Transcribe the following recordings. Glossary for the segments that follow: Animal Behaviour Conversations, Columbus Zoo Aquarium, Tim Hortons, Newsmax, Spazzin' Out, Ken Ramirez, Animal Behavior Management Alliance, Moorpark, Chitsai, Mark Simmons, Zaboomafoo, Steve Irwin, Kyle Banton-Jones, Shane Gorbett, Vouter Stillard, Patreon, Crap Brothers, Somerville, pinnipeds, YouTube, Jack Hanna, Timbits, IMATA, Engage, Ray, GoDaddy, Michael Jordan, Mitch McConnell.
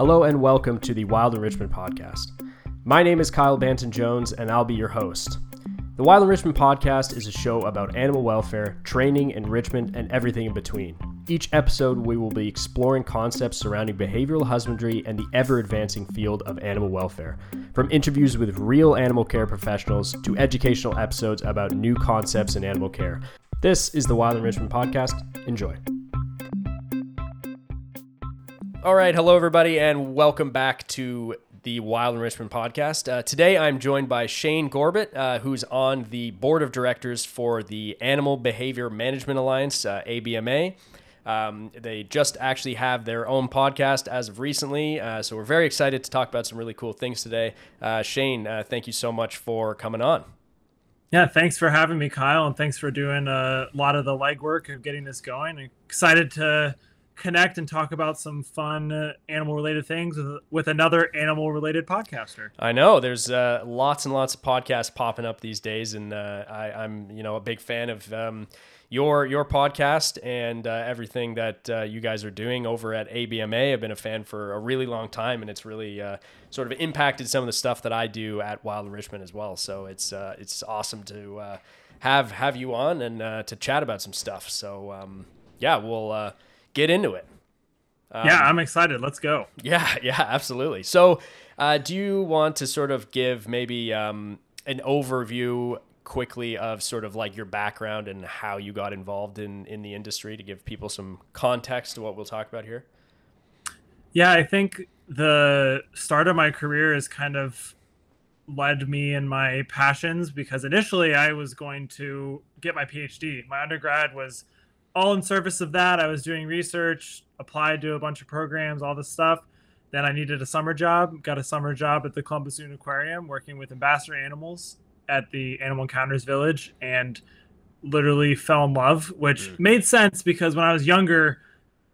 Hello and welcome to the Wild Enrichment Podcast. My name is Kyle Banton-Jones and I'll be your host. The Wild Enrichment Podcast is a show about animal welfare, training, enrichment, and everything in between. Each episode we will be exploring concepts surrounding behavioral husbandry and the ever-advancing field of animal welfare, from interviews with real animal care professionals to educational episodes about new concepts in animal care. This is the Wild Enrichment Podcast. Enjoy. All right, hello everybody, and welcome back to the Wild Enrichment Podcast. Today I'm joined by Shane Gorbett, who's on the board of directors for the Animal Behavior Management Alliance, ABMA. They just actually have their own podcast as of recently, so we're very excited to talk about some really cool things today. Shane, thank you so much for coming on. Yeah, thanks for having me, Kyle, and thanks for doing a lot of the legwork of getting this going. I'm excited to connect and talk about some fun animal related things with another animal related podcaster. I know there's lots and lots of podcasts popping up these days, and I'm a big fan of your podcast and everything that you guys are doing over at ABMA. I've been a fan for a really long time, and it's really sort of impacted some of the stuff that I do at Wild Enrichment as well. So it's awesome to have you on and to chat about some stuff. So yeah, we'll get into it. Yeah, I'm excited. Let's go. Yeah, absolutely. So do you want to sort of give maybe an overview quickly of sort of like your background and how you got involved in the industry to give people some context to what we'll talk about here? Yeah, I think the start of my career has kind of led me in my passions, because initially I was going to get my PhD. My undergrad was all in service of that. I was doing research, applied to a bunch of programs, all this stuff. Then I needed a summer job, got a summer job at the Columbus Zoo Aquarium, working with ambassador animals at the Animal Encounters Village, and literally fell in love, which made sense because when I was younger,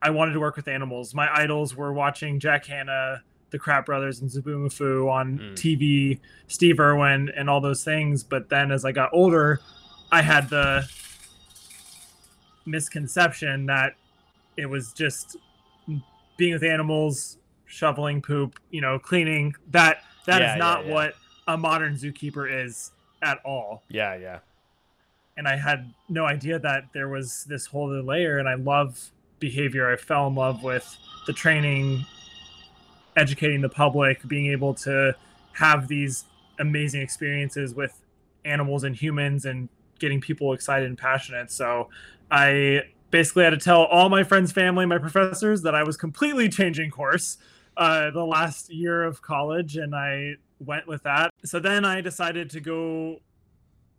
I wanted to work with animals. My idols were watching Jack Hanna, the Crap Brothers, and Zaboomafoo on TV, Steve Irwin, and all those things. But then as I got older, I had the misconception that it was just being with animals, shoveling poop, cleaning. That is not what a modern zookeeper is at all. Yeah. And I had no idea that there was this whole other layer, and I love behavior. I fell in love with the training, educating the public, being able to have these amazing experiences with animals and humans and getting people excited and passionate. So I basically had to tell all my friends, family, my professors that I was completely changing course the last year of college, and I went with that. So then I decided to go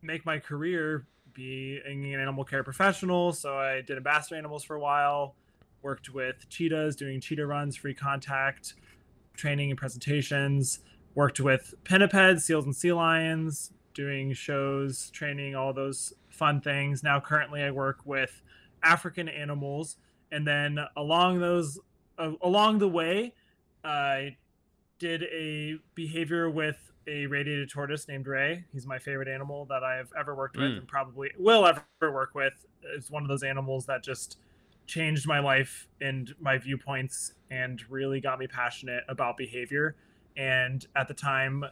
make my career being an animal care professional. So I did ambassador animals for a while, worked with cheetahs, doing cheetah runs, free contact, training and presentations, worked with pinnipeds, seals and sea lions, doing shows, training, all those fun things. Now currently I work with African animals, and then along the way I did a behavior with a radiated tortoise named Ray. He's my favorite animal that I've ever worked with and probably will ever work with. It's one of those animals that just changed my life and my viewpoints and really got me passionate about behavior. And at the time,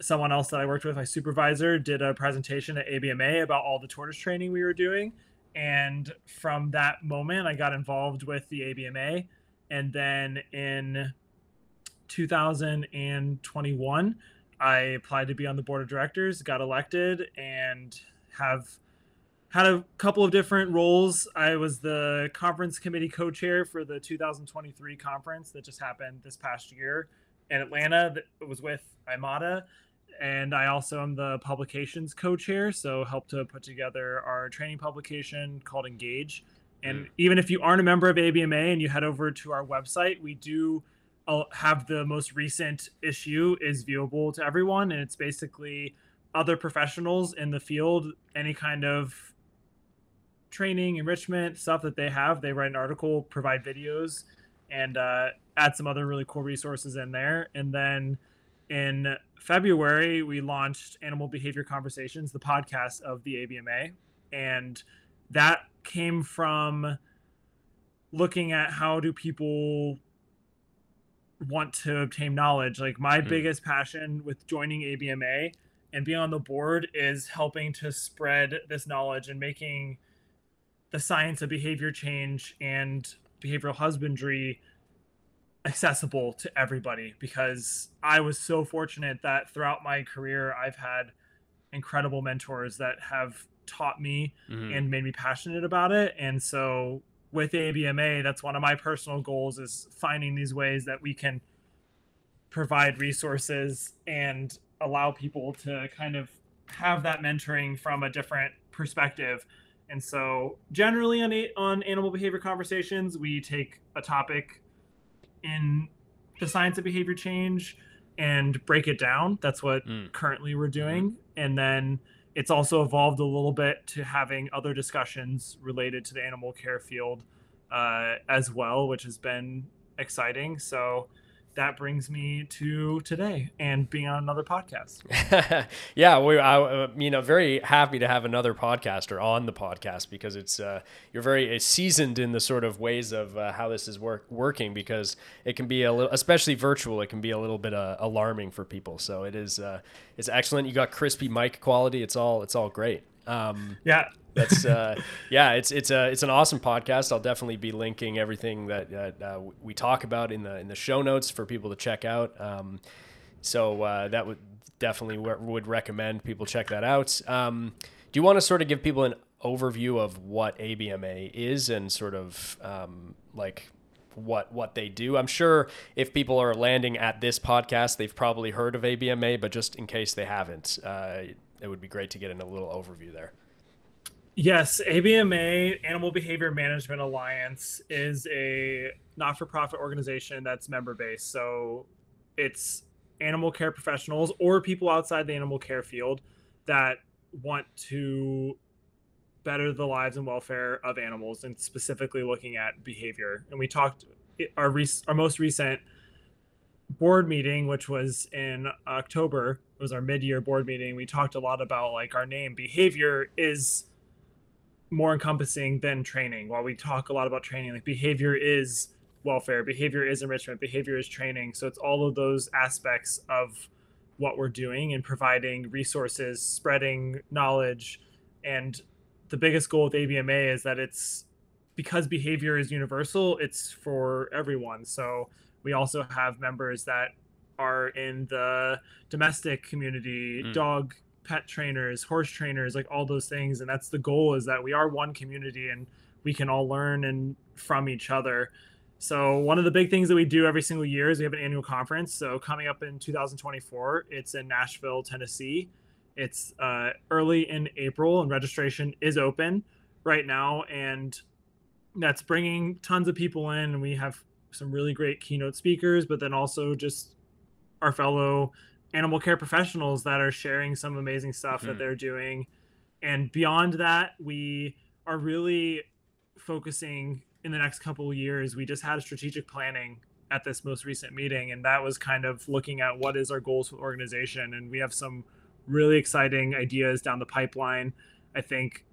someone else that I worked with, my supervisor, did a presentation at ABMA about all the tortoise training we were doing. And from that moment, I got involved with the ABMA. And then in 2021, I applied to be on the board of directors, got elected, and have had a couple of different roles. I was the conference committee co-chair for the 2023 conference that just happened this past year in Atlanta. That was with IMATA. And I also am the publications co-chair, so helped to put together our training publication called Engage. And even if you aren't a member of ABMA and you head over to our website, we do have the most recent issue is viewable to everyone. And it's basically other professionals in the field, any kind of training, enrichment, stuff that they have. They write an article, provide videos, and add some other really cool resources in there. And then in February, we launched Animal Behavior Conversations, the podcast of the ABMA. And that came from looking at how do people want to obtain knowledge. Like my biggest passion with joining ABMA and being on the board is helping to spread this knowledge and making the science of behavior change and behavioral husbandry accessible to everybody, because I was so fortunate that throughout my career, I've had incredible mentors that have taught me and made me passionate about it. And so with ABMA, that's one of my personal goals, is finding these ways that we can provide resources and allow people to kind of have that mentoring from a different perspective. And so generally on Animal Behavior Conversations, we take a topic in the science of behavior change and break it down. That's what currently we're doing. And then it's also evolved a little bit to having other discussions related to the animal care field as well, which has been exciting. So that brings me to today and being on another podcast. Yeah, I very happy to have another podcaster on the podcast, because it's you're very seasoned in the sort of ways of how this is working, because it can be a little, especially virtual, it can be a little bit alarming for people. So it is it's excellent. You got crispy mic quality. It's all great. Yeah. That's it's an awesome podcast. I'll definitely be linking everything that we talk about in the show notes for people to check out. So that would definitely would recommend people check that out. Do you want to sort of give people an overview of what ABMA is and sort of what they do? I'm sure if people are landing at this podcast, they've probably heard of ABMA, but just in case they haven't, it would be great to get in a little overview there. Yes, ABMA, Animal Behavior Management Alliance, is a not-for-profit organization that's member-based. So it's animal care professionals or people outside the animal care field that want to better the lives and welfare of animals, and specifically looking at behavior. And we talked our most recent board meeting, which was in October, it was our mid-year board meeting. We talked a lot about our name. Behavior is more encompassing than training. While we talk a lot about training, behavior is welfare, behavior is enrichment, behavior is training. So it's all of those aspects of what we're doing and providing resources, spreading knowledge. And the biggest goal with ABMA is that it's, because behavior is universal, it's for everyone. So we also have members that are in the domestic community, dog, pet trainers, horse trainers, all those things. And that's the goal, is that we are one community and we can all learn and from each other. So one of the big things that we do every single year is we have an annual conference. So coming up in 2024, it's in Nashville, Tennessee. It's early in April, and registration is open right now. And that's bringing tons of people in. And we have some really great keynote speakers, but then also just our fellow animal care professionals that are sharing some amazing stuff that they're doing. And beyond that, we are really focusing in the next couple of years. We just had strategic planning at this most recent meeting, and that was kind of looking at what is our goals for the organization. And we have some really exciting ideas down the pipeline. I think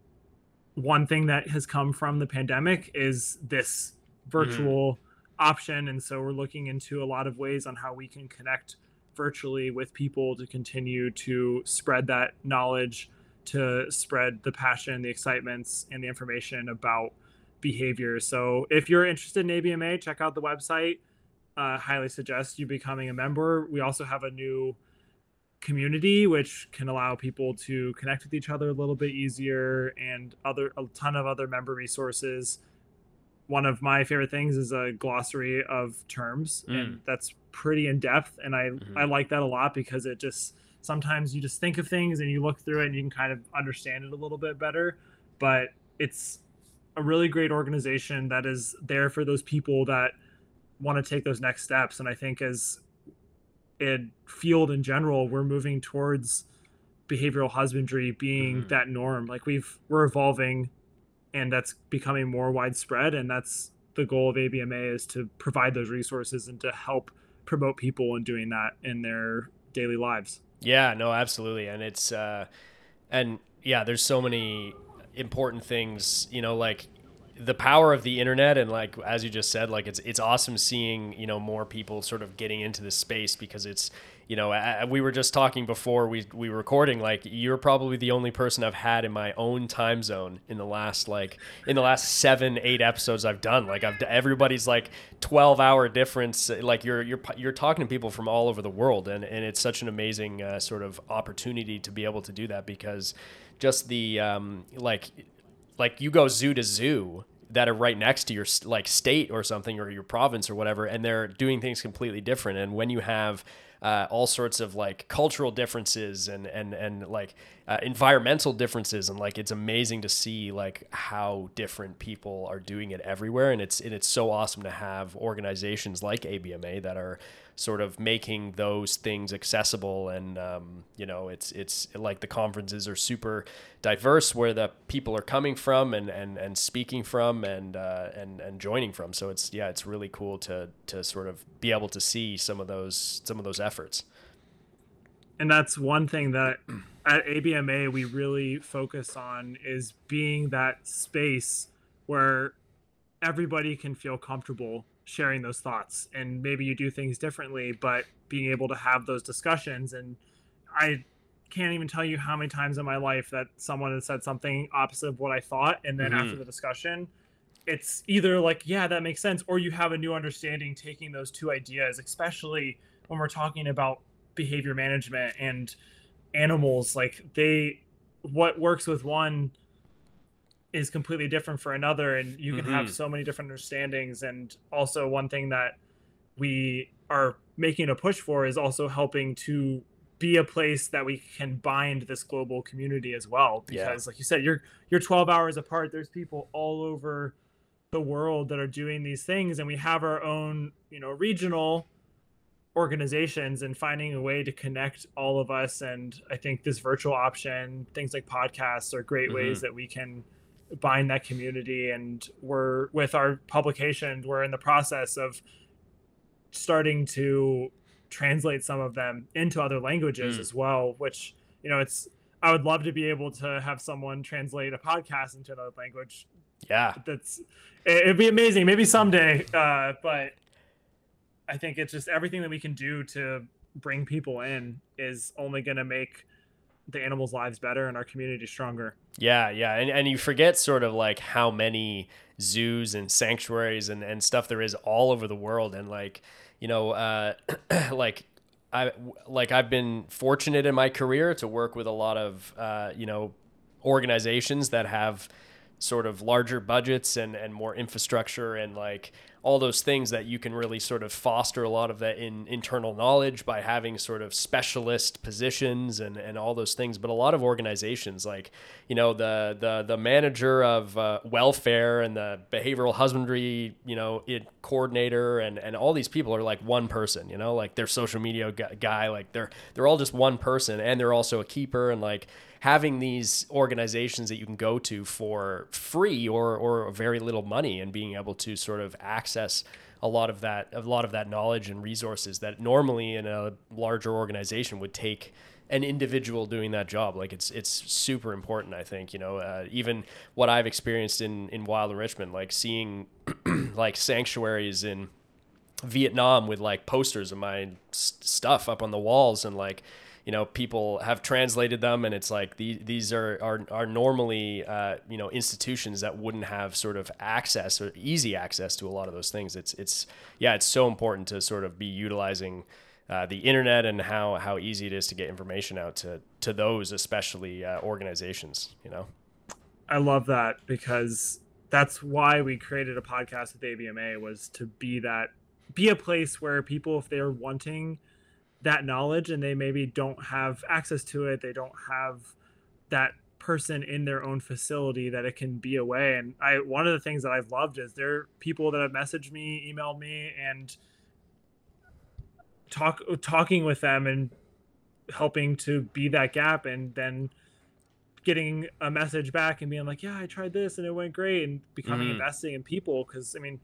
one thing that has come from the pandemic is this virtual option. And so we're looking into a lot of ways on how we can connect virtually with people to continue to spread that knowledge, to spread the passion, the excitements, and the information about behavior. So if you're interested in ABMA, check out the website. Highly suggest you becoming a member. We also have a new community, which can allow people to connect with each other a little bit easier, and a ton of other member resources. One of my favorite things is a glossary of terms, and that's pretty in depth. And I like that a lot, because it just, sometimes you just think of things and you look through it and you can kind of understand it a little bit better. But it's a really great organization that is there for those people that want to take those next steps. And I think as a field in general, we're moving towards behavioral husbandry being that norm. We're evolving, and that's becoming more widespread. And that's the goal of ABMA, is to provide those resources and to help promote people in doing that in their daily lives. Yeah, no, absolutely. And it's, there's so many important things, the power of the internet, and like as you just said, like it's awesome seeing, you know, more people sort of getting into this space, because it's, you know, we were just talking before we were recording, like you're probably the only person I've had in my own time zone in the last 7-8 episodes I've done. Like everybody's like 12-hour difference. Like you're talking to people from all over the world, and it's such an amazing sort of opportunity to be able to do that, because just the like you go zoo to zoo that are right next to your like state or something, or your province or whatever, and they're doing things completely different. And when you have all sorts of like cultural differences and like environmental differences, and like it's amazing to see like how different people are doing it everywhere. And it's so awesome to have organizations like ABMA that are sort of making those things accessible. And you know, it's like the conferences are super diverse where the people are coming from and speaking from and joining from. So it's really cool to sort of be able to see some of those efforts. And that's one thing that at ABMA we really focus on, is being that space where everybody can feel comfortable sharing those thoughts. And maybe you do things differently, but being able to have those discussions. And I can't even tell you how many times in my life that someone has said something opposite of what I thought, and then after the discussion it's either like, yeah, that makes sense, or you have a new understanding taking those two ideas, especially when we're talking about behavior management and animals. Like what works with one is completely different for another, and you can have so many different understandings. And also one thing that we are making a push for is also helping to be a place that we can bind this global community as well, because like you said, you're 12 hours apart. There's people all over the world that are doing these things, and we have our own, you know, regional organizations, and finding a way to connect all of us. And I think this virtual option, things like podcasts, are great ways that we can bind that community. And we're, with our publication, we're in the process of starting to translate some of them into other languages as well, which, you know, I would love to be able to have someone translate a podcast into another language. Yeah, it'd be amazing. Maybe someday, but I think it's just everything that we can do to bring people in is only going to make the animals' lives better and our community stronger. Yeah. And you forget sort of like how many zoos and sanctuaries and stuff there is all over the world. And like, you know, I've been fortunate in my career to work with a lot of, you know, organizations that have sort of larger budgets and more infrastructure and like all those things that you can really sort of foster a lot of that in internal knowledge by having sort of specialist positions and all those things. But a lot of organizations, like, you know, the manager of welfare and the behavioral husbandry, you know, coordinator and all these people are like one person, you know, like their social media guy, like they're all just one person, and they're also a keeper. And like having these organizations that you can go to for free or very little money, and being able to sort of access a lot of that knowledge and resources that normally in a larger organization would take an individual doing that job. Like it's super important. I think, you know, even what I've experienced in wild enrichment, like seeing like sanctuaries in Vietnam with like posters of my stuff up on the walls, and like, you know, people have translated them, and it's like these are normally, you know, institutions that wouldn't have sort of access or easy access to a lot of those things. It's so important to sort of be utilizing the internet and how easy it is to get information out to those, especially organizations, you know. I love that, because that's why we created a podcast with ABMA, was to be a place where people, if they're wanting that knowledge and they maybe don't have access to it, they don't have that person in their own facility, that it can be a way. And one of the things that I've loved is there are people that have messaged me, emailed me, and talking with them and helping to be that gap, and then getting a message back and being like, yeah, I tried this and it went great, and becoming invested in people. Because I mean,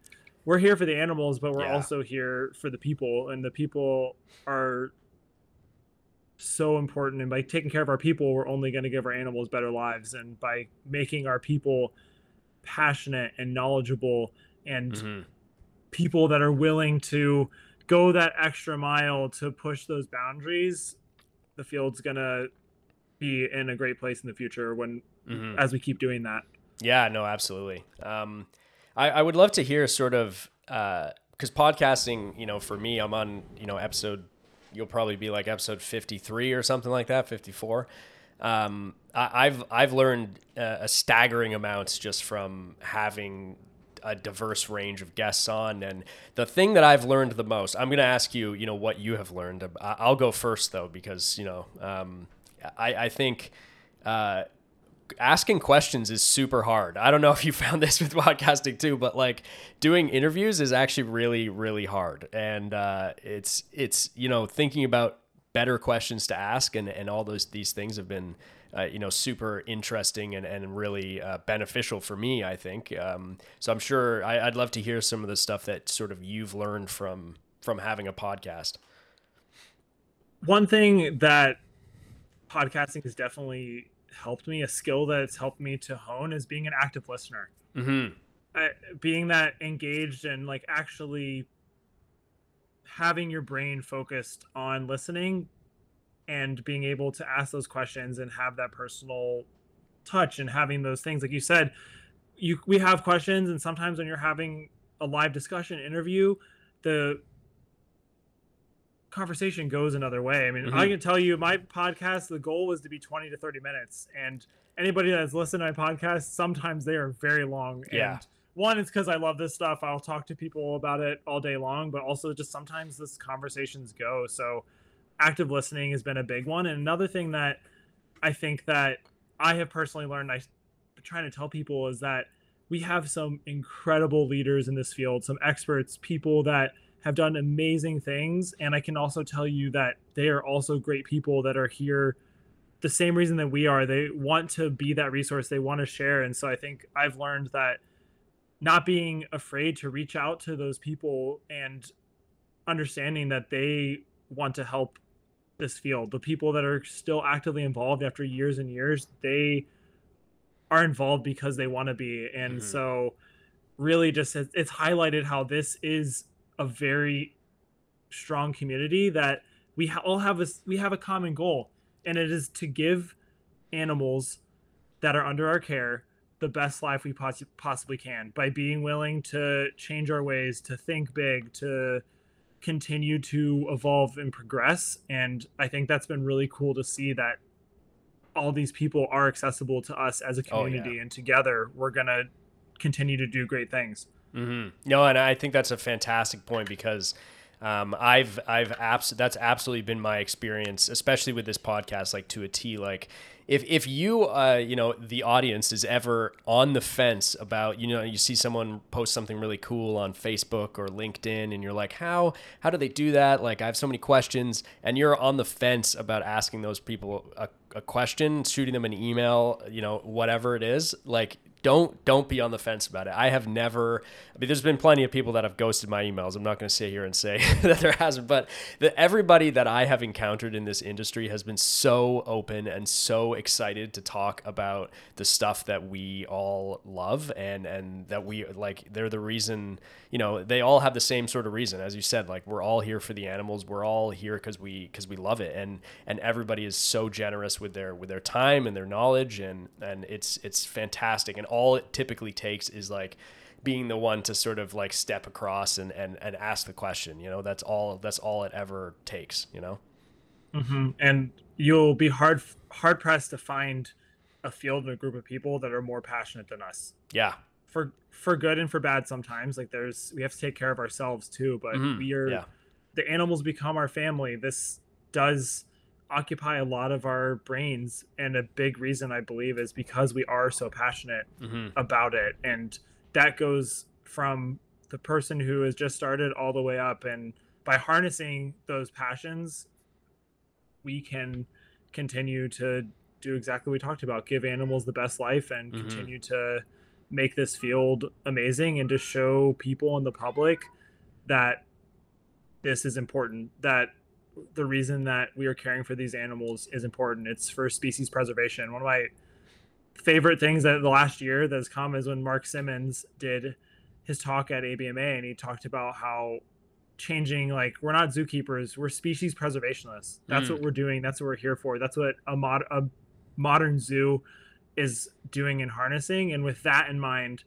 we're here for the animals, but we're also here for the people, and the people are so important. And by taking care of our people, we're only going to give our animals better lives. And by making our people passionate and knowledgeable and people that are willing to go that extra mile to push those boundaries, the field's gonna be in a great place in the future when as we keep doing that. Yeah, no, absolutely. I would love to hear sort of, because podcasting, you know, for me, I'm on, you know, episode, you'll probably be like episode 53 or something like that, 54. I've learned a staggering amount just from having a diverse range of guests on. And the thing that I've learned the most, I'm going to ask you, you know, what you have learned. I'll go first though, because, you know, I think, asking questions is super hard. I don't know if you found this with podcasting too, but like doing interviews is actually really, really hard. And, it's, you know, thinking about better questions to ask and all those, these things have been, you know, super interesting and really beneficial for me, I think. So I'm sure I'd love to hear some of the stuff that sort of you've learned from having a podcast. One thing that podcasting has definitely helped me, a skill that's helped me to hone, is being an active listener. Being that engaged and like actually having your brain focused on listening and being able to ask those questions and have that personal touch and having those things. Like you said, we have questions, and sometimes when you're having a live discussion interview, the conversation goes another way. I mean, I can tell you my podcast, the goal was to be 20 to 30 minutes. And anybody that's listened to my podcast, sometimes they are very long. Yeah. And one, it's because I love this stuff. I'll talk to people about it all day long, but also just sometimes this conversations go. So active listening has been a big one. And another thing that I think that I have personally learned, I'm trying to tell people, is that we have some incredible leaders in this field, some experts, people that have done amazing things. And I can also tell you that they are also great people that are here the same reason that we are. They want to be that resource. They want to share. And so I think I've learned that not being afraid to reach out to those people and understanding that they want to help this field. The people that are still actively involved after years and years, they are involved because they want to be. And so really just it's highlighted how this is a very strong community, that we all have a common goal, and it is to give animals that are under our care the best life we possibly can, by being willing to change our ways, to think big, to continue to evolve and progress. And I think that's been really cool to see that all these people are accessible to us as a community, and together we're going to continue to do great things. No, and I think that's a fantastic point, because that's absolutely been my experience, especially with this podcast, like to a T. Like if you you know, the audience is ever on the fence about, you know, you see someone post something really cool on Facebook or LinkedIn and you're like, how do they do that? Like, I have so many questions, and you're on the fence about asking those people a question, shooting them an email, you know, whatever it is, like don't be on the fence about it. I mean, there's been plenty of people that have ghosted my emails. I'm not going to sit here and say that there hasn't, but everybody that I have encountered in this industry has been so open and so excited to talk about the stuff that we all love and that we like. They're the reason, you know, they all have the same sort of reason. As you said, like, we're all here for the animals. We're all here because we love it. And everybody is so generous with their time and their knowledge. And it's fantastic. And all it typically takes is like being the one to sort of like step across and ask the question, you know. That's all it ever takes, you know? And you'll be hard pressed to find a field and a group of people that are more passionate than us. Yeah. For good and for bad. Sometimes, like, we have to take care of ourselves too, but the animals become our family. This does occupy a lot of our brains, and a big reason I believe is because we are so passionate about it, and that goes from the person who has just started all the way up. And by harnessing those passions, we can continue to do exactly what we talked about, give animals the best life, and continue to make this field amazing, and to show people in the public that this is important, that the reason that we are caring for these animals is important. It's for species preservation. One of my favorite things that the last year that's come is when Mark Simmons did his talk at ABMA, and he talked about how changing, like, we're not zookeepers, we're species preservationists. That's what we're doing. That's what we're here for. That's what a modern zoo is doing and harnessing. And with that in mind,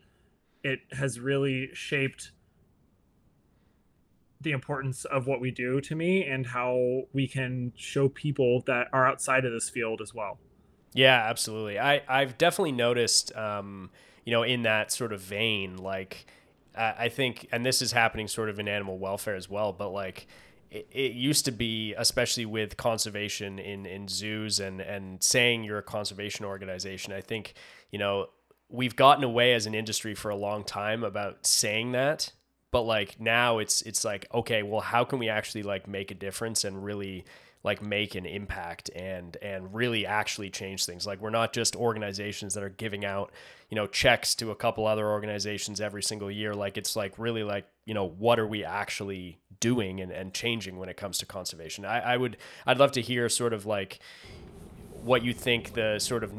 it has really shaped the importance of what we do to me and how we can show people that are outside of this field as well. Yeah, absolutely. I've definitely noticed, you know, in that sort of vein, like, I think, and this is happening sort of in animal welfare as well, but like it used to be, especially with conservation in zoos and saying you're a conservation organization, I think, you know, we've gotten away as an industry for a long time about saying that, but like now it's like, okay, well, how can we actually like make a difference and really like make an impact and really actually change things? Like, we're not just organizations that are giving out, you know, checks to a couple other organizations every single year. Like, it's like really like, you know, what are we actually doing and changing when it comes to conservation? I'd love to hear sort of like what you think the sort of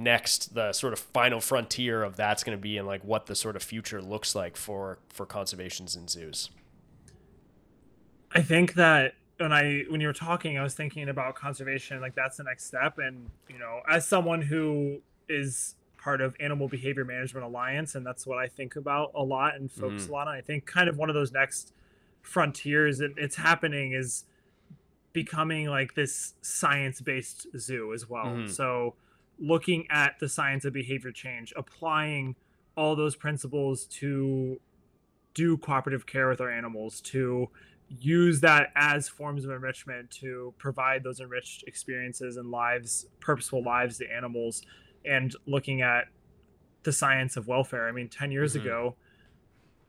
final frontier of that's going to be, and like what the sort of future looks like for conservations in zoos. I think that when you were talking, I was thinking about conservation, like that's the next step. And, you know, as someone who is part of Animal Behavior Management Alliance, and that's what I think about a lot and focus a lot on, I think kind of one of those next frontiers, and it's happening, is becoming like this science-based zoo as well. So looking at the science of behavior change, applying all those principles to do cooperative care with our animals, to use that as forms of enrichment to provide those enriched experiences and lives, purposeful lives to animals, and looking at the science of welfare. I mean, 10 years ago,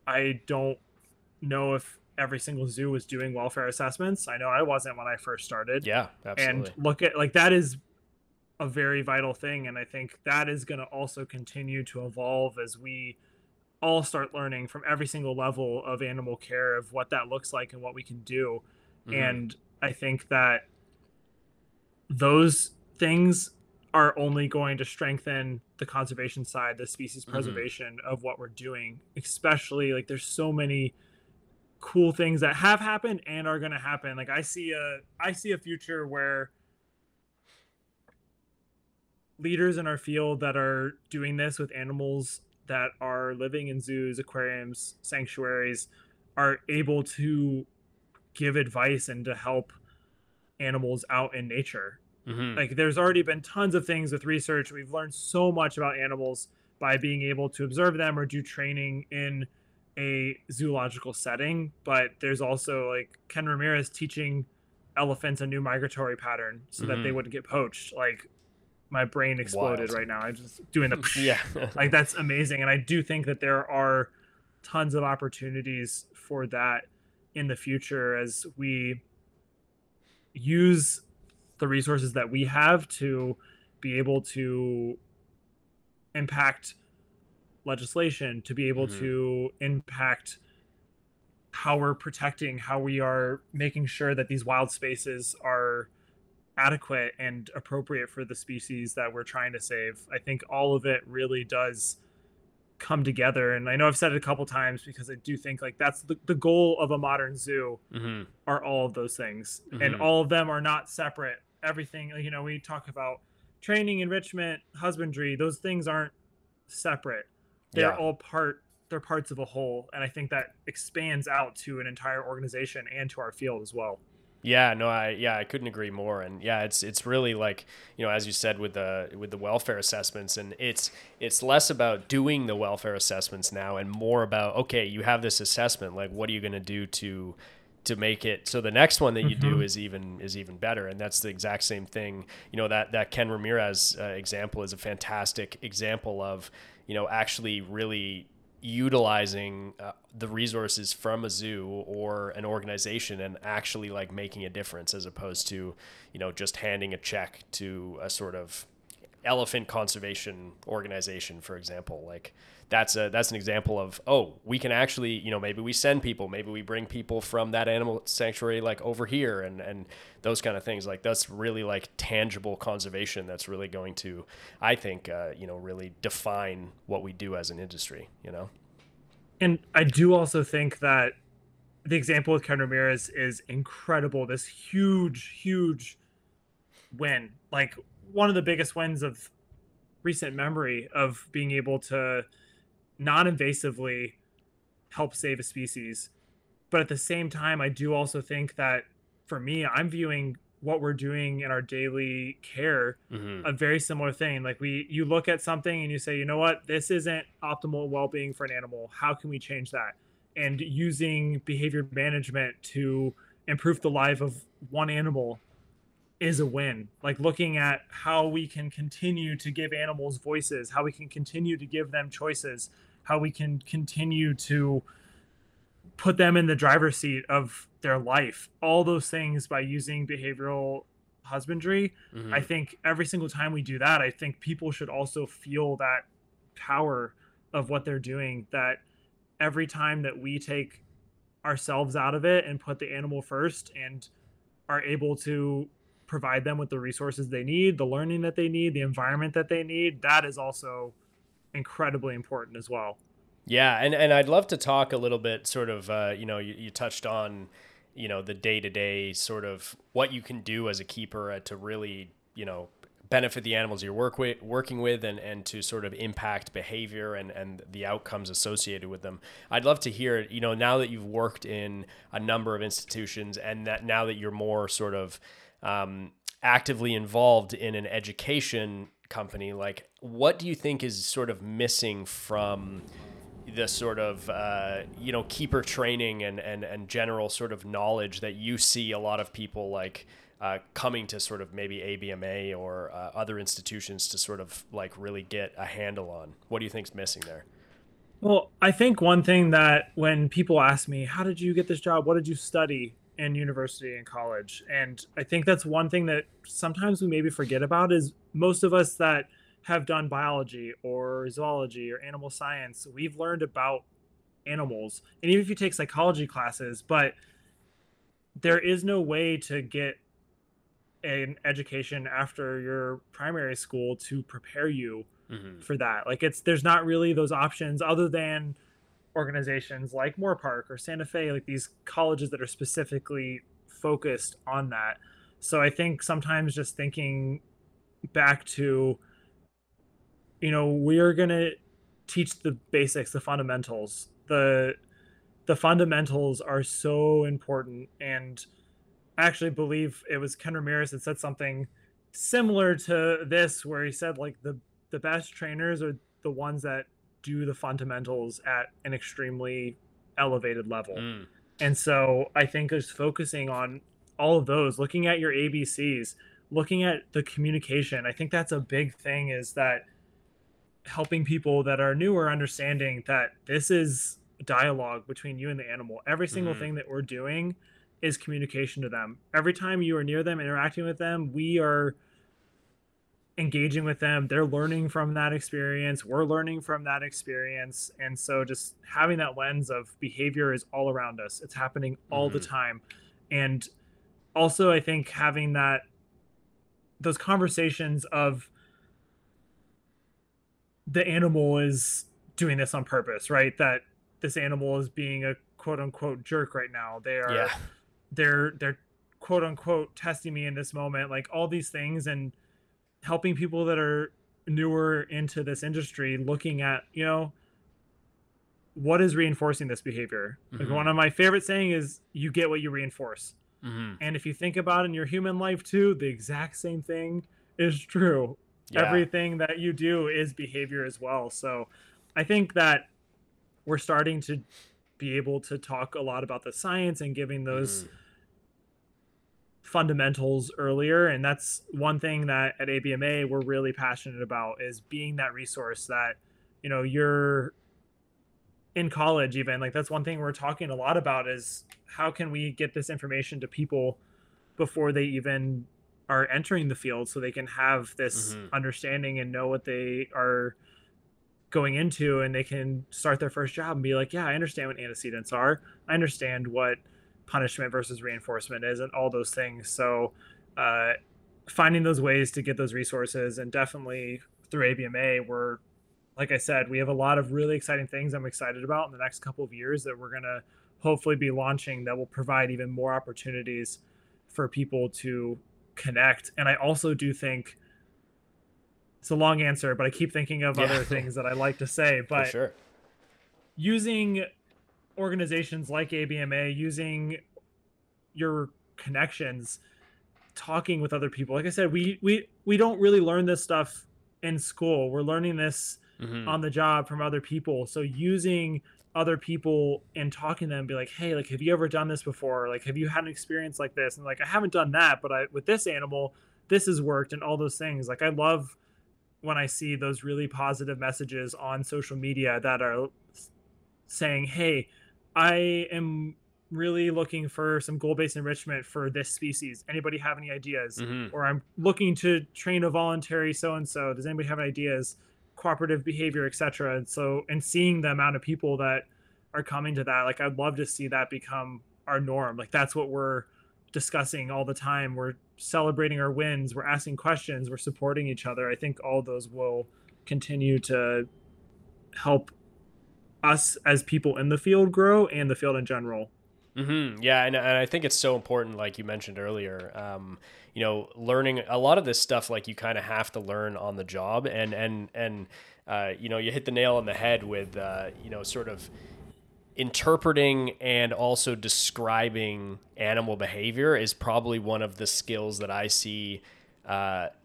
I don't know if every single zoo was doing welfare assessments. I know I wasn't when I first started. Yeah, absolutely. And look at, like, that is a very vital thing. And I think that is going to also continue to evolve as we all start learning from every single level of animal care of what that looks like and what we can do. And I think that those things are only going to strengthen the conservation side, the species preservation of what we're doing, especially like there's so many cool things that have happened and are going to happen. Like I see a future where leaders in our field that are doing this with animals that are living in zoos, aquariums, sanctuaries, are able to give advice and to help animals out in nature. Like, there's already been tons of things with research. We've learned so much about animals by being able to observe them or do training in a zoological setting. But there's also like Ken Ramirez teaching elephants a new migratory pattern so that they wouldn't get poached. Like, my brain exploded right now. I'm just doing the like, that's amazing. And I do think that there are tons of opportunities for that in the future as we use the resources that we have to be able to impact legislation, to be able to impact how we're protecting, how we are making sure that these wild spaces are adequate and appropriate for the species that we're trying to save. I think all of it really does come together. And I know I've said it a couple times because I do think like that's the goal of a modern zoo are all of those things. And all of them are not separate. Everything, you know, we talk about training, enrichment, husbandry, those things aren't separate. They're all they're parts of a whole. And I think that expands out to an entire organization and to our field as well. Yeah, no, I couldn't agree more. And yeah, it's really like, you know, as you said, with the welfare assessments, and it's less about doing the welfare assessments now and more about, okay, you have this assessment, like what are you going to do to make it so the next one that you do is even better. And that's the exact same thing. You know, that Ken Ramirez example is a fantastic example of, you know, actually really utilizing the resources from a zoo or an organization and actually like making a difference, as opposed to, you know, just handing a check to a sort of elephant conservation organization, for example. Like that's an example of, oh, we can actually, you know, maybe we send people, maybe we bring people from that animal sanctuary, like over here, and those kind of things. Like that's really like tangible conservation. That's really going to, I think, you know, really define what we do as an industry, you know? And I do also think that the example with Ken Ramirez is incredible. This huge, huge win, like one of the biggest wins of recent memory of being able to non-invasively help save a species. But at the same time, I do also think that for me, I'm viewing what we're doing in our daily care, mm-hmm. a very similar thing. Like you look at something and you say, you know what, this isn't optimal well-being for an animal. How can we change that? And using behavior management to improve the life of one animal is a win. Like looking at how we can continue to give animals voices, how we can continue to give them choices, how we can continue to put them in the driver's seat of their life. All those things by using behavioral husbandry. Mm-hmm. I think every single time we do that, I think people should also feel that power of what they're doing, that every time that we take ourselves out of it and put the animal first and are able to provide them with the resources they need, the learning that they need, the environment that they need, that is also incredibly important as well. Yeah. And I'd love to talk a little bit sort of, you know, you touched on, you know, the day-to-day sort of what you can do as a keeper to really, you know, benefit the animals you're working with and to sort of impact behavior and the outcomes associated with them. I'd love to hear, you know, now that you've worked in a number of institutions and that now that you're more sort of actively involved in an education company, like what do you think is sort of missing from the sort of, you know, keeper training and general sort of knowledge that you see a lot of people like coming to sort of maybe ABMA or other institutions to sort of like really get a handle on? What do you think's missing there? Well, I think one thing that when people ask me, how did you get this job? What did you study in university and college? And I think that's one thing that sometimes we maybe forget about is most of us that have done biology or zoology or animal science, we've learned about animals. And even if you take psychology classes, but there is no way to get an education after your primary school to prepare you mm-hmm. for that. Like there's not really those options other than organizations like Moorpark or Santa Fe, like these colleges that are specifically focused on that. So I think sometimes just thinking back to, you know, we're going to teach the basics, the fundamentals. The fundamentals are so important. And I actually believe it was Ken Ramirez that said something similar to this, where he said like the best trainers are the ones that do the fundamentals at an extremely elevated level. Mm. And so I think just focusing on all of those, looking at your ABCs, looking at the communication. I think that's a big thing, is that helping people that are newer understanding that this is dialogue between you and the animal. Every single mm-hmm. thing that we're doing is communication to them. Every time you are near them, interacting with them, we are engaging with them. They're learning from that experience. We're learning from that experience. And so just having that lens of behavior is all around us. It's happening all mm-hmm. the time. And also I think having that, those conversations of the animal is doing this on purpose, right? That this animal is being a quote unquote jerk right now. They are, yeah. they're quote unquote testing me in this moment, like all these things. And helping people that are newer into this industry, looking at, you know, what is reinforcing this behavior? Mm-hmm. Like one of my favorite saying is you get what you reinforce. Mm-hmm. And if you think about in your human life too, the exact same thing is true. Yeah. Everything that you do is behavior as well. So I think that we're starting to be able to talk a lot about the science and giving those fundamentals earlier. And that's one thing that at ABMA we're really passionate about, is being that resource that, you know, you're in college even, like that's one thing we're talking a lot about, is how can we get this information to people before they even are entering the field, so they can have this understanding and know what they are going into, and they can start their first job and be like, yeah, I understand what antecedents are. I understand what punishment versus reinforcement is and all those things. So finding those ways to get those resources, and definitely through ABMA, we're, like I said, we have a lot of really exciting things I'm excited about in the next couple of years that we're going to hopefully be launching that will provide even more opportunities for people to connect. And I also do think, it's a long answer, but I keep thinking of other things that I like to say, but using organizations like ABMA, using your connections, talking with other people. Like I said, we don't really learn this stuff in school. We're learning this on the job from other people. So using other people and talking to them, be like, hey, like, have you ever done this before? Like, have you had an experience like this? And like, I haven't done that, but with this animal, this has worked, and all those things. Like, I love when I see those really positive messages on social media that are saying, hey, I am really looking for some goal-based enrichment for this species. Anybody have any ideas? Or I'm looking to train a voluntary so-and-so. Does anybody have any ideas? Cooperative behavior, etc. And so, and seeing the amount of people that are coming to that, like, I'd love to see that become our norm. Like, that's what we're discussing all the time. We're celebrating our wins. We're asking questions. We're supporting each other. I think all those will continue to help us as people in the field grow, and the field in general. Yeah. And I think it's so important, like you mentioned earlier, you know, learning a lot of this stuff, like, you kind of have to learn on the job, and you know, you hit the nail on the head with, you know, sort of interpreting and also describing animal behavior is probably one of the skills that I see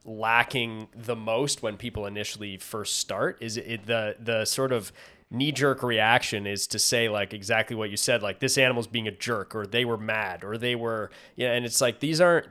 lacking the most when people initially first start. Is it the sort of knee-jerk reaction is to say, like, exactly what you said, like, this animal's being a jerk, or they were mad, or they were, yeah. And it's like, these are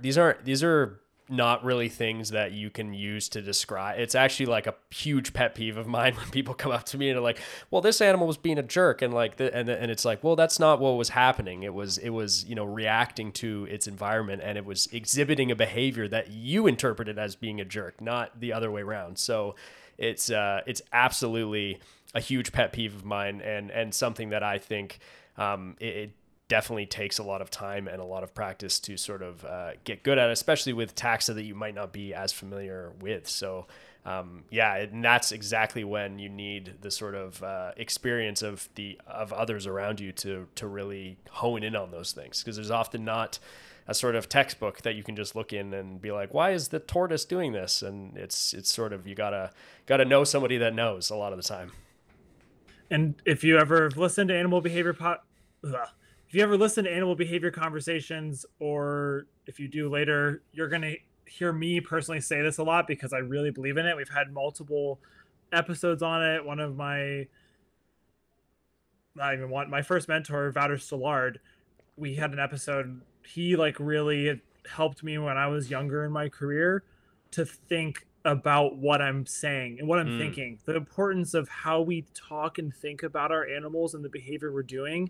not really things that you can use to describe. It's actually like a huge pet peeve of mine when people come up to me and are like, well, this animal was being a jerk. And like, and it's like, well, that's not what was happening. It was, you know, reacting to its environment, and it was exhibiting a behavior that you interpreted as being a jerk, not the other way around. So it's absolutely a huge pet peeve of mine, and something that I think it definitely takes a lot of time and a lot of practice to sort of get good at, especially with taxa that you might not be as familiar with. So yeah, and that's exactly when you need the sort of experience of others around you to really hone in on those things, because there's often not a sort of textbook that you can just look in and be like, why is the tortoise doing this? And it's sort of, you gotta know somebody that knows a lot of the time. And if you ever listen to animal behavior conversations, or if you do later, you're going to hear me personally say this a lot, because I really believe in it. We've had multiple episodes on it. One of my first mentor, Vouter Stillard, we had an episode. He like really helped me when I was younger in my career to think about what I'm saying and what I'm thinking, the importance of how we talk and think about our animals and the behavior we're doing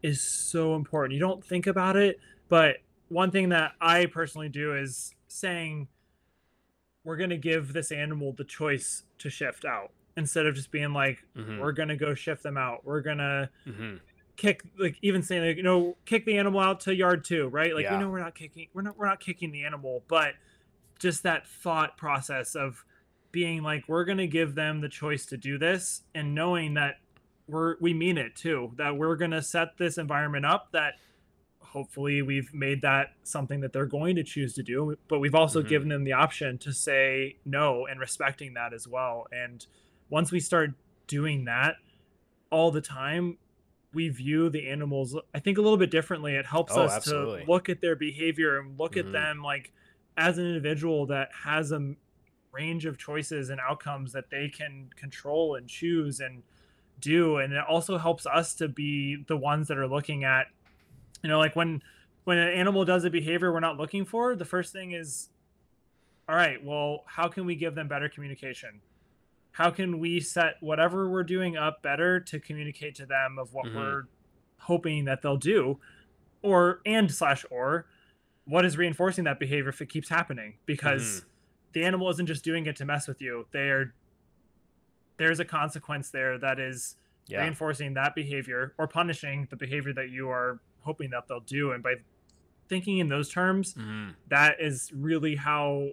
is so important. You don't think about it, but one thing that I personally do is saying, we're going to give this animal the choice to shift out, instead of just being like, we're going to go shift them out. We're going to kick, like, even saying, like, you know, kick the animal out to yard 2, right? Like, you know, we're not kicking the animal, but just that thought process of being like, we're going to give them the choice to do this, and knowing that we mean it too, that we're going to set this environment up that hopefully we've made that something that they're going to choose to do, but we've also given them the option to say no, and respecting that as well. And once we start doing that all the time, we view the animals, I think, a little bit differently. It helps us to look at their behavior and look at them like as an individual that has a range of choices and outcomes that they can control and choose and do. And it also helps us to be the ones that are looking at, you know, like when an animal does a behavior we're not looking for, the first thing is, all right, well, how can we give them better communication? How can we set whatever we're doing up better to communicate to them of what we're hoping that they'll do, or what is reinforcing that behavior if it keeps happening? Because the animal isn't just doing it to mess with you. There's a consequence there that is reinforcing that behavior or punishing the behavior that you are hoping that they'll do. And by thinking in those terms, that is really how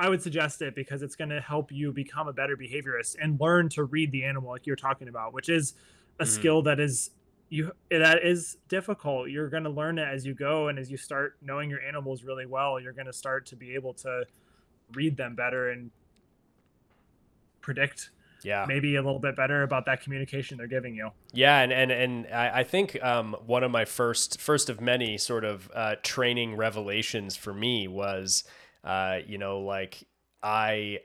I would suggest it, because it's going to help you become a better behaviorist and learn to read the animal like you're talking about, which is a skill that is difficult. You're going to learn it as you go, and as you start knowing your animals really well, you're going to start to be able to read them better and predict maybe a little bit better about that communication they're giving you. Yeah. And I think one of my first of many sort of training revelations for me was, I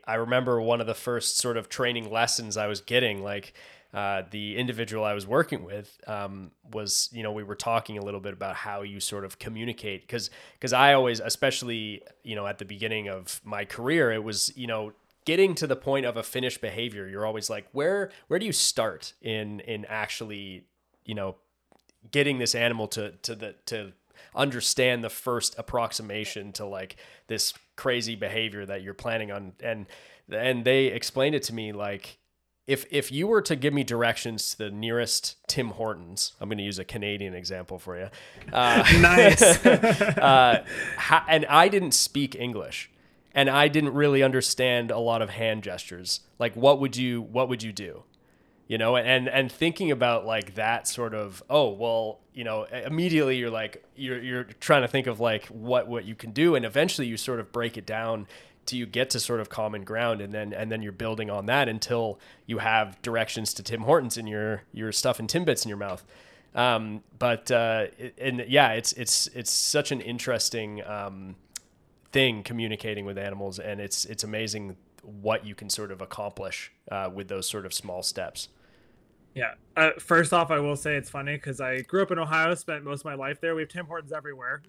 remember one of the first sort of training lessons I was getting, like the individual I was working with was, we were talking a little bit about how you sort of communicate, because I always, especially, at the beginning of my career, it was, getting to the point of a finished behavior, you're always like, where do you start in actually, getting this animal to understand the first approximation to like this crazy behavior that you're planning on. And they explained it to me, like, if you were to give me directions to the nearest Tim Hortons, I'm going to use a Canadian example for you. Nice. And I didn't speak English. And I didn't really understand a lot of hand gestures. Like, what would you do? And thinking about like that sort of, immediately you're like, you're trying to think of like what you can do. And eventually you sort of break it down till you get to sort of common ground. And then you're building on that until you have directions to Tim Hortons in your stuff and Timbits in your mouth. It's such an interesting, thing communicating with animals, and it's amazing what you can sort of accomplish with those sort of small steps. First off, I will say it's funny because I grew up in Ohio, spent most of my life there. We have Tim Hortons everywhere.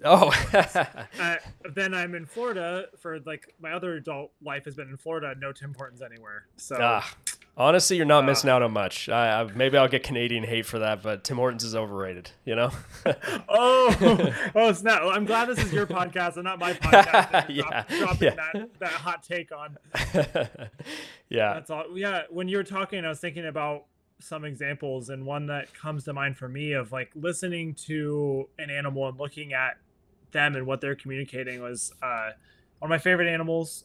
Then I'm in Florida for like my other adult life has been in Florida. No Tim Hortons anywhere. So honestly, you're not missing out on much. Maybe I'll get Canadian hate for that, but Tim Hortons is overrated, Oh, snap. Well, I'm glad this is your podcast and not my podcast. Dropping that hot take on. That's all. Yeah. When you were talking, I was thinking about some examples, and one that comes to mind for me of like listening to an animal and looking at them and what they're communicating was one of my favorite animals,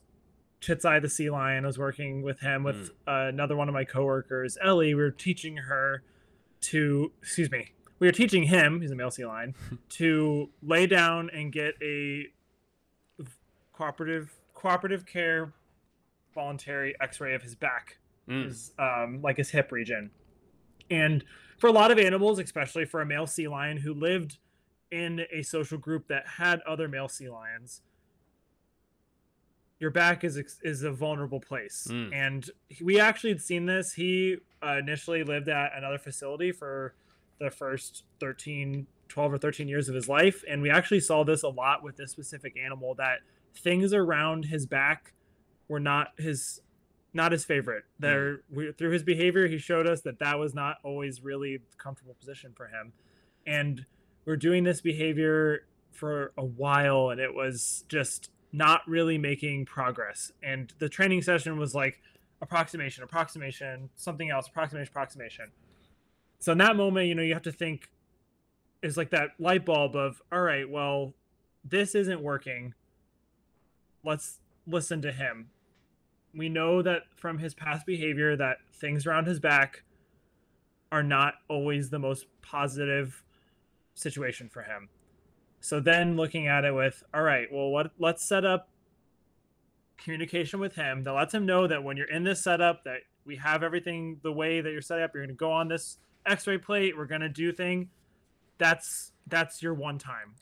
Chitsai the sea lion. I was working with him with another one of my coworkers, Ellie. We were teaching him, he's a male sea lion, to lay down and get a cooperative care voluntary x-ray of his back, his, like his hip region. And for a lot of animals, especially for a male sea lion who lived in a social group that had other male sea lions, your back is a vulnerable place. And we actually had seen this. He initially lived at another facility for the first 12 or 13 years of his life. And we actually saw this a lot with this specific animal, that things around his back were not his favorite. Through his behavior, he showed us that was not always really a comfortable position for him. And we're doing this behavior for a while, and it was just not really making progress. And the training session was like approximation, something else, approximation. So in that moment, you have to think, it's like that light bulb of, all right, well, this isn't working. Let's listen to him. We know that from his past behavior that things around his back are not always the most positive situation for him. So then looking at it with, all right, well, let's set up communication with him that lets him know that when you're in this setup, that we have everything the way that you're set up, you're going to go on this x-ray plate, we're going to do thing. That's your one time.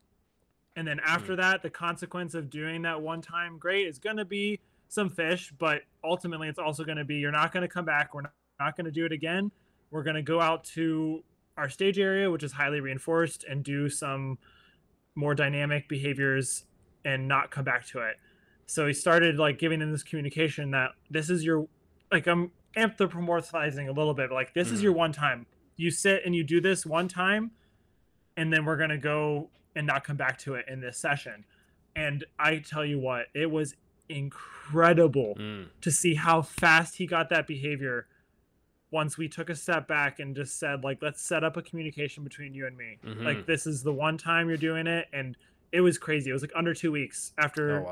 And then after that, the consequence of doing that one time great is going to be some fish, but ultimately it's also going to be, you're not going to come back. We're not going to do it again. We're going to go out to our stage area, which is highly reinforced, and do some more dynamic behaviors and not come back to it. So he started like giving them this communication that this is your, like, I'm anthropomorphizing a little bit, but like, this is your one time. You sit and you do this one time, and then we're going to go and not come back to it in this session. And I tell you what, it was incredible to see how fast he got that behavior once we took a step back and just said, like, let's set up a communication between you and me. Mm-hmm. Like, this is the one time you're doing it. And it was crazy. It was like under 2 weeks after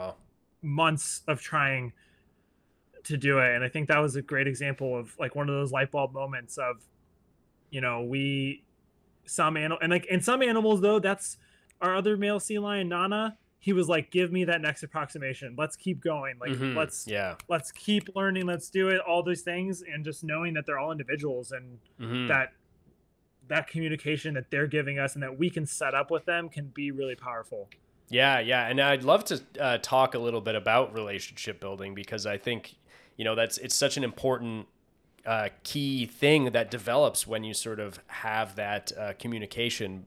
months of trying to do it. And I think that was a great example of like one of those light bulb moments of, you know, some animals though, that's our other male sea lion, Nana. He was like, give me that next approximation. Let's keep going. Like, mm-hmm. Let's keep learning. Let's do it. All those things. And just knowing that they're all individuals and mm-hmm. that communication that they're giving us and that we can set up with them can be really powerful. Yeah. Yeah. And I'd love to talk a little bit about relationship building, because I think, you know, it's such an important key thing that develops when you sort of have that communication.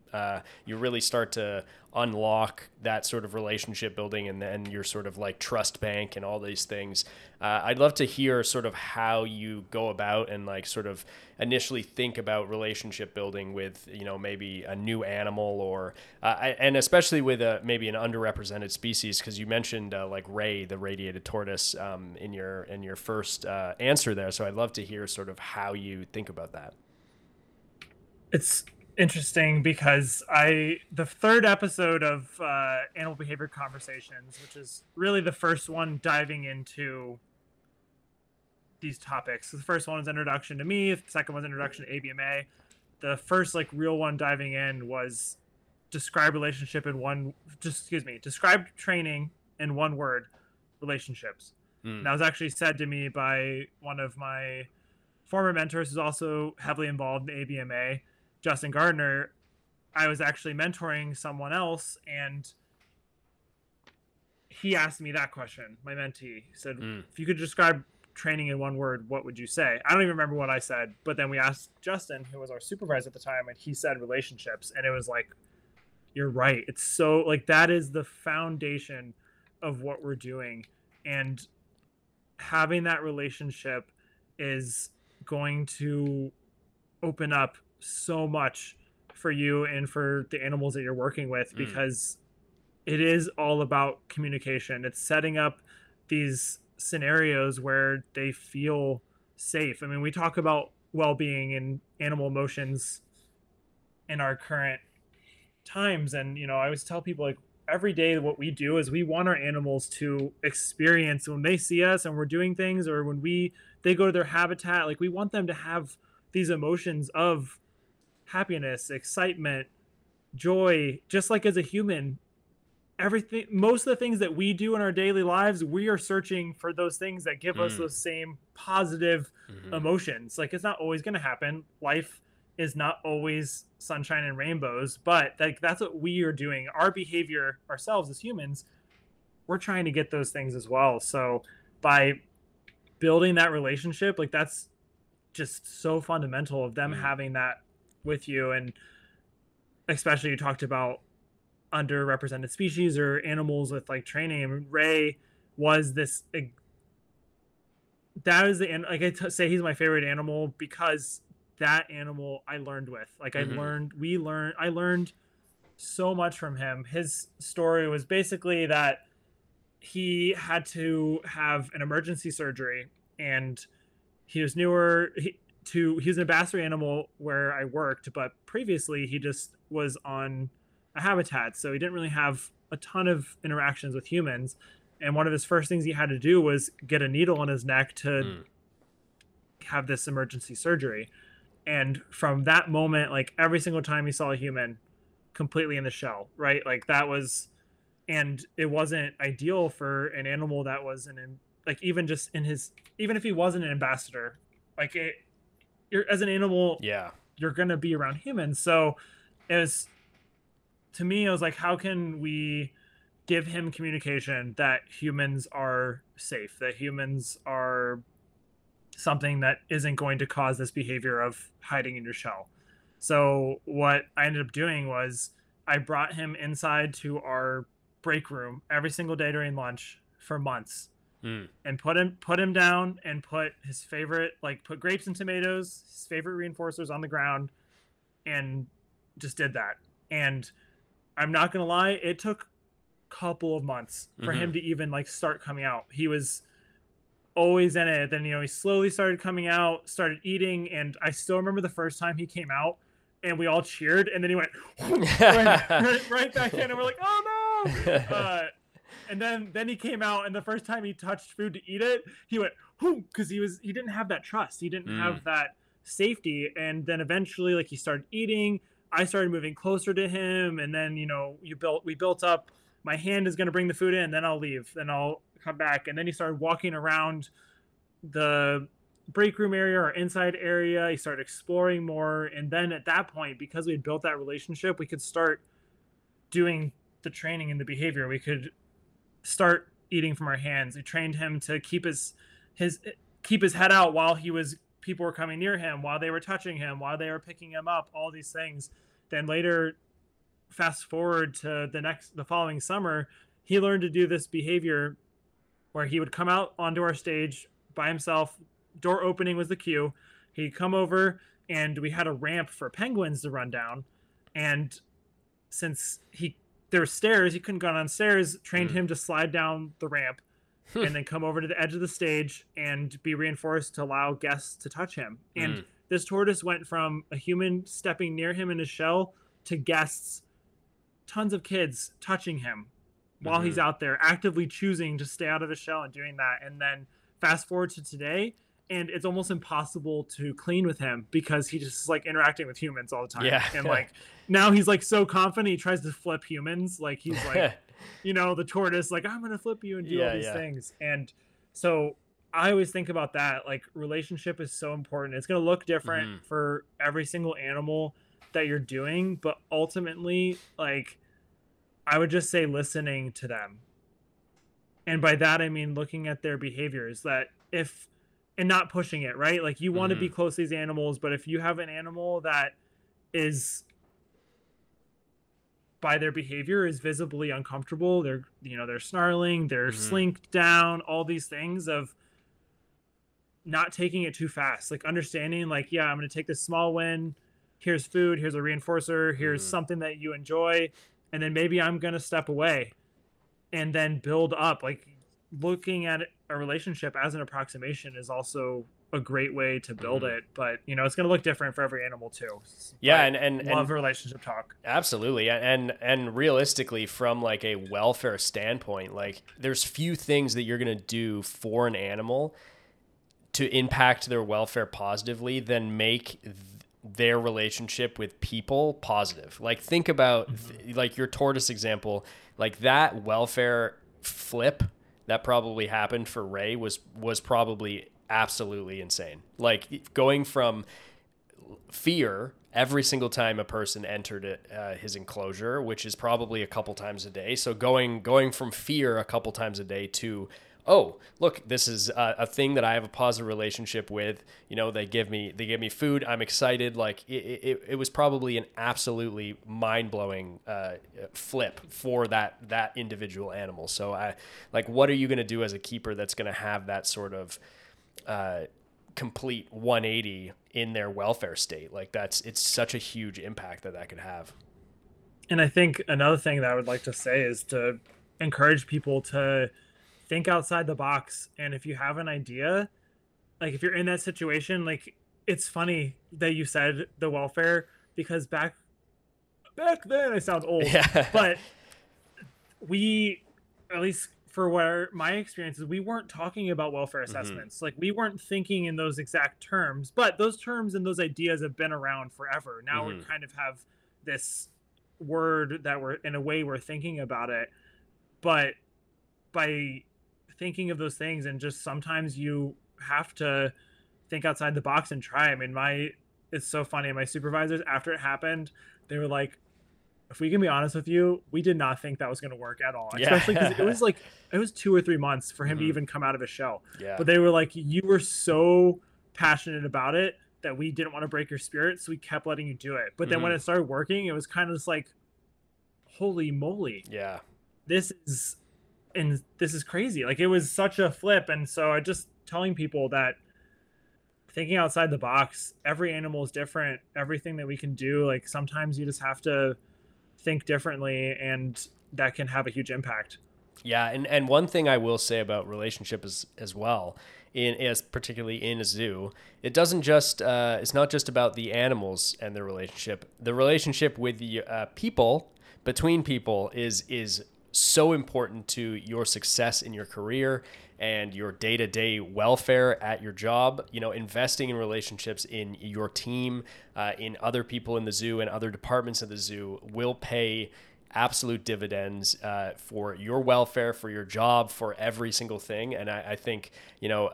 You really start to unlock that sort of relationship building and then your sort of like trust bank and all these things. I'd love to hear sort of how you go about and like sort of initially think about relationship building with, you know, maybe a new animal or and especially with maybe an underrepresented species, because you mentioned like Ray, the radiated tortoise, in your first answer there. So I'd love to hear sort of how you think about that. It's interesting because the third episode of Animal Behavior Conversations, which is really the first one diving into these topics. So the first one was introduction to me. The second one was introduction to ABMA. The first like real one diving in was describe training in one word, relationships. And that was actually said to me by one of my former mentors who's also heavily involved in ABMA, Justin Gardner. I was actually mentoring someone else and he asked me that question. My mentee said, if you could describe training in one word, what would you say? I don't even remember what I said, but then we asked Justin, who was our supervisor at the time, and he said relationships. And it was like, you're right. It's so like, that is the foundation of what we're doing. And having that relationship is going to open up so much for you and for the animals that you're working with, because it is all about communication. It's setting up these scenarios where they feel safe. I mean, we talk about well-being and animal emotions in our current times. And, you know, I always tell people, like, every day what we do is we want our animals to experience when they see us and we're doing things, or when they go to their habitat, like, we want them to have these emotions of happiness, excitement, joy, just like as a human. Everything, most of the things that we do in our daily lives, we are searching for those things that give us those same positive emotions. Like, it's not always going to happen. Life is not always sunshine and rainbows, but like, that's what we are doing. Our behavior ourselves as humans, we're trying to get those things as well. So by building that relationship, like, that's just so fundamental of them having that with you. And especially, you talked about underrepresented species or animals with like training. I mean, Ray was this, that is the, like, I say he's my favorite animal because that animal I learned with, like, I learned so much from him. His story was basically that he had to have an emergency surgery, and he was newer to, he was an ambassador animal where I worked, but previously he just was on a habitat. So he didn't really have a ton of interactions with humans. And one of his first things he had to do was get a needle in his neck to have this emergency surgery. And from that moment, like, every single time he saw a human, completely in the shell, right? Like, that was, and it wasn't ideal for an animal that was even if he wasn't an ambassador, like, as an animal, you're going to be around humans. So it was, to me, I was like, how can we give him communication that humans are safe, that humans are something that isn't going to cause this behavior of hiding in your shell? So what I ended up doing was I brought him inside to our break room every single day during lunch for months. And put him down and put his favorite, like, put grapes and tomatoes, his favorite reinforcers on the ground, and just did that. And I'm not going to lie, it took couple of months for him to even like start coming out. He was always in it. Then, you know, he slowly started coming out, started eating. And I still remember the first time he came out and we all cheered. And then he went right back in and we're like, oh no. And then he came out, and the first time he touched food to eat it, he went, whoom, because he didn't have that trust. He didn't have that safety. And then eventually, like, he started eating. I started moving closer to him. And then, you know, we built up. My hand is going to bring the food in. Then I'll leave. Then I'll come back. And then he started walking around the break room area or inside area. He started exploring more. And then at that point, because we had built that relationship, we could start doing the training and the behavior. We could start eating from our hands. We trained him to keep his head out while people were coming near him, while they were touching him, while they were picking him up, all these things. Then later, fast forward to the following summer, he learned to do this behavior where he would come out onto our stage by himself. Door opening was the cue. He'd come over, and we had a ramp for penguins to run down. And since there were stairs, he couldn't go downstairs, trained him to slide down the ramp and then come over to the edge of the stage and be reinforced to allow guests to touch him. And this tortoise went from a human stepping near him in his shell to guests, tons of kids touching him while he's out there actively choosing to stay out of his shell and doing that. And then fast forward to today, and it's almost impossible to clean with him because he just is like interacting with humans all the time. Yeah. And like now he's like so confident he tries to flip humans. Like he's like, you know, the tortoise, like, I'm going to flip you and do all these things. And so I always think about that. Like, relationship is so important. It's going to look different for every single animal that you're doing. But ultimately, like, I would just say listening to them. And by that, I mean looking at their behaviors and not pushing it, right? Like, you want to be close to these animals, but if you have an animal that is, by their behavior, is visibly uncomfortable, they're, you know, they're snarling, they're slinked down, all these things of not taking it too fast, like understanding, like, yeah, I'm going to take this small win. Here's food. Here's a reinforcer. Here's something that you enjoy. And then maybe I'm going to step away and then build up. Like, looking at a relationship as an approximation is also a great way to build it, but you know, it's going to look different for every animal too. Yeah. And love relationship talk. Absolutely. And realistically, from like a welfare standpoint, like there's few things that you're going to do for an animal to impact their welfare positively than make their relationship with people positive. Like, think about like your tortoise example, like that welfare flip that probably happened for Ray was probably absolutely insane. Like, going from fear every single time a person entered his enclosure, which is probably a couple times a day. So going from fear a couple times a day to, oh, look, this is a thing that I have a positive relationship with. You know, they give me food. I'm excited. Like, it was probably an absolutely mind-blowing flip for that individual animal. So I, like, what are you going to do as a keeper that's going to have that sort of complete 180 in their welfare state? Like, it's such a huge impact that could have. And I think another thing that I would like to say is to encourage people to think outside the box. And if you have an idea, like if you're in that situation, like, it's funny that you said the welfare, because back then, I sound old, but we, at least for where my experience is, we weren't talking about welfare assessments. Like, we weren't thinking in those exact terms, but those terms and those ideas have been around forever. Now we kind of have this word that we're thinking about it, but by thinking of those things, and just sometimes you have to think outside the box and try. I mean, it's so funny, my supervisors, after it happened, they were like, if we can be honest with you, we did not think that was going to work at all. Yeah. Especially because it was 2 or 3 months for him to even come out of his shell. Yeah. But they were like, you were so passionate about it that we didn't want to break your spirit, so we kept letting you do it. But then when it started working, it was kind of just like, holy moly. Yeah. This is crazy. Like, it was such a flip. And so I just telling people that thinking outside the box, every animal is different. Everything that we can do, like, sometimes you just have to think differently, and that can have a huge impact. Yeah, and one thing I will say about relationship is, as well, particularly in a zoo, it doesn't just it's not just about the animals and their relationship. The relationship with the people, between people, is so important to your success in your career and your day-to-day welfare at your job. You know, investing in relationships in your team, in other people in the zoo and other departments of the zoo will pay absolute dividends for your welfare, for your job, for every single thing. And I think, you know,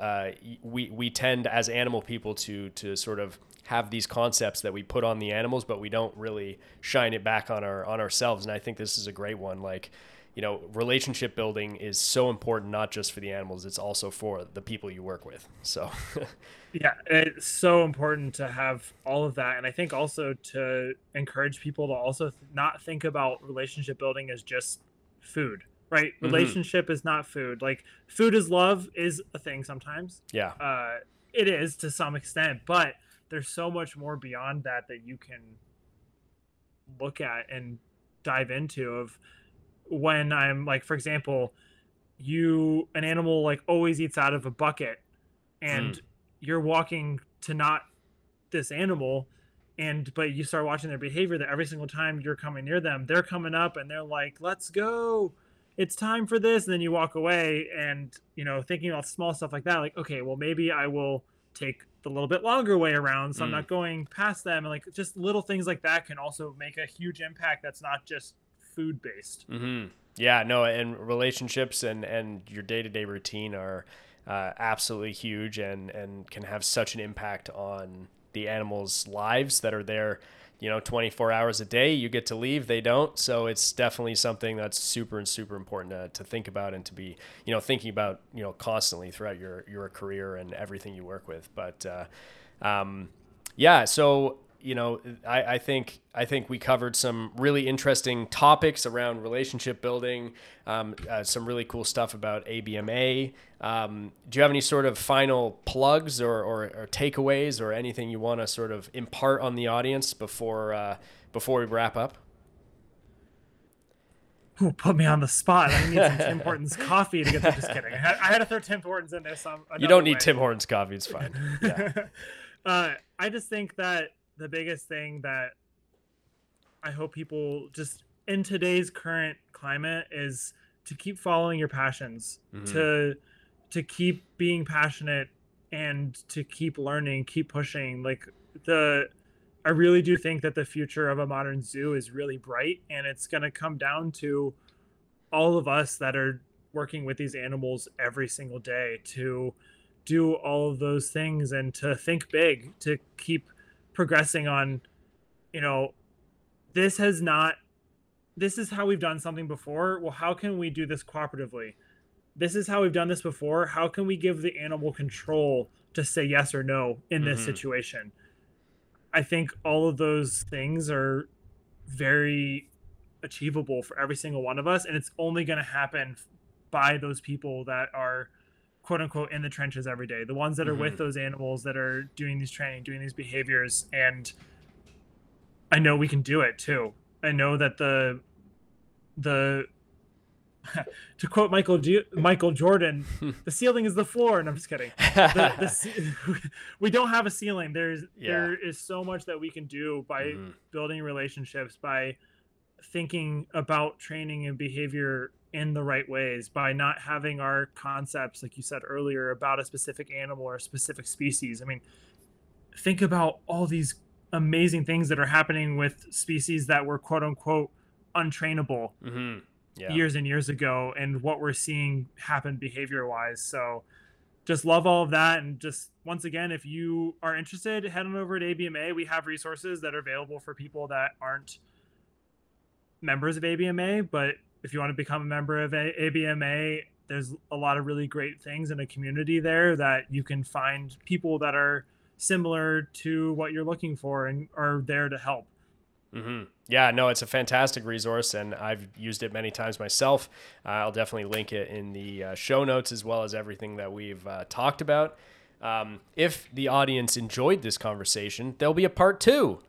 we tend as animal people to sort of have these concepts that we put on the animals, but we don't really shine it back on ourselves. And I think this is a great one. Like, you know, relationship building is so important, not just for the animals, it's also for the people you work with. So yeah, it's so important to have all of that. And I think also to encourage people to also not think about relationship building as just food, right? Mm-hmm. Relationship is not food. Like, food is love is a thing sometimes. Yeah. It is to some extent, but there's so much more beyond that you can look at and dive into. Of when I'm like, for example, an animal like always eats out of a bucket, and you're walking to not this animal, but you start watching their behavior that every single time you're coming near them, they're coming up and they're like, "Let's go. It's time for this." And then you walk away, and, you know, thinking about small stuff like that, like, okay, well, maybe I will take a little bit longer way around, so I'm not going past them. And like, just little things like that can also make a huge impact that's not just food based. Mm-hmm. Yeah, no, and relationships and your day-to-day routine are absolutely huge and can have such an impact on the animals' lives that are there, you know, 24 hours a day. You get to leave, they don't. So it's definitely something that's super important to think about, and to be, you know, thinking about, you know, constantly throughout your career and everything you work with. But yeah, so, you know, I think we covered some really interesting topics around relationship building, some really cool stuff about ABMA. Do you have any sort of final plugs or takeaways or anything you want to sort of impart on the audience before we wrap up? Ooh, put me on the spot. I need some Tim Hortons coffee to get there. Just kidding. I had to throw Tim Hortons in there. So you don't need Tim Hortons coffee. It's fine. Yeah. I just think that the biggest thing that I hope people just in today's current climate is to keep following your passions, to keep being passionate, and to keep learning, keep pushing. Like, I really do think that the future of a modern zoo is really bright, and it's going to come down to all of us that are working with these animals every single day to do all of those things, and to think big, to keep progressing on, you know, this is how we've done something before. Well, how can we do this cooperatively? This is how we've done this before. How can we give the animal control to say yes or no in this situation? I think all of those things are very achievable for every single one of us. And it's only going to happen by those people that are, quote unquote, in the trenches every day, the ones that are with those animals, that are doing these training, doing these behaviors. And I know we can do it too. I know that to quote Michael Jordan, the ceiling is the floor. And I'm just kidding. We don't have a ceiling. There is so much that we can do by building relationships, by thinking about training and behavior in the right ways, by not having our concepts, like you said earlier, about a specific animal or a specific species. I mean, think about all these amazing things that are happening with species that were quote unquote untrainable years and years ago, and what we're seeing happen behavior wise. So just love all of that. And just once again, if you are interested, head on over to ABMA. We have resources that are available for people that aren't members of ABMA, but if you want to become a member of ABMA, there's a lot of really great things in a community there that you can find people that are similar to what you're looking for and are there to help. Mm-hmm. Yeah, no, it's a fantastic resource, and I've used it many times myself. I'll definitely link it in the show notes, as well as everything that we've talked about. If the audience enjoyed this conversation, there'll be a part 2.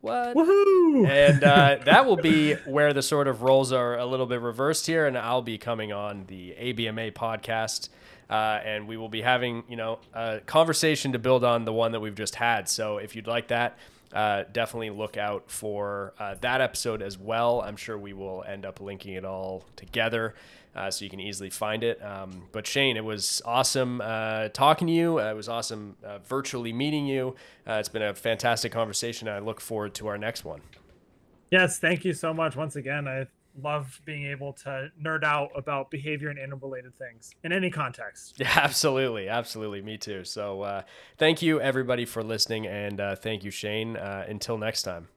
What? Woohoo! And that will be where the sort of roles are a little bit reversed here, and I'll be coming on the ABMA podcast, and we will be having, you know, a conversation to build on the one that we've just had. So if you'd like that, definitely look out for that episode as well. I'm sure we will end up linking it all together, so you can easily find it. But Shane, it was awesome talking to you. It was awesome virtually meeting you. It's been a fantastic conversation. I look forward to our next one. Yes, thank you so much. Once again, I love being able to nerd out about behavior and animal-related things in any context. Yeah, absolutely. Absolutely. Me too. So thank you, everybody, for listening. And thank you, Shane. Until next time.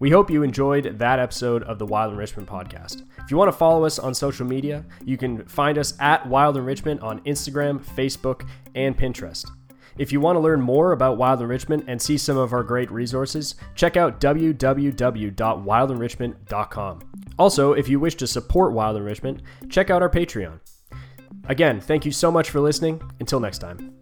We hope you enjoyed that episode of the Wild Enrichment Podcast. If you want to follow us on social media, you can find us at Wild Enrichment on Instagram, Facebook, and Pinterest. If you want to learn more about Wild Enrichment and see some of our great resources, check out www.wildenrichment.com. Also, if you wish to support Wild Enrichment, check out our Patreon. Again, thank you so much for listening. Until next time.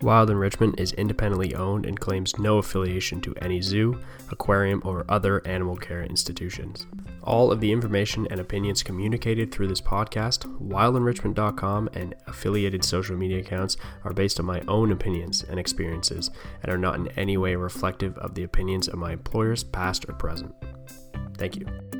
Wild Enrichment is independently owned and claims no affiliation to any zoo, aquarium, or other animal care institutions. All of the information and opinions communicated through this podcast, wildenrichment.com, and affiliated social media accounts are based on my own opinions and experiences and are not in any way reflective of the opinions of my employers, past or present. Thank you.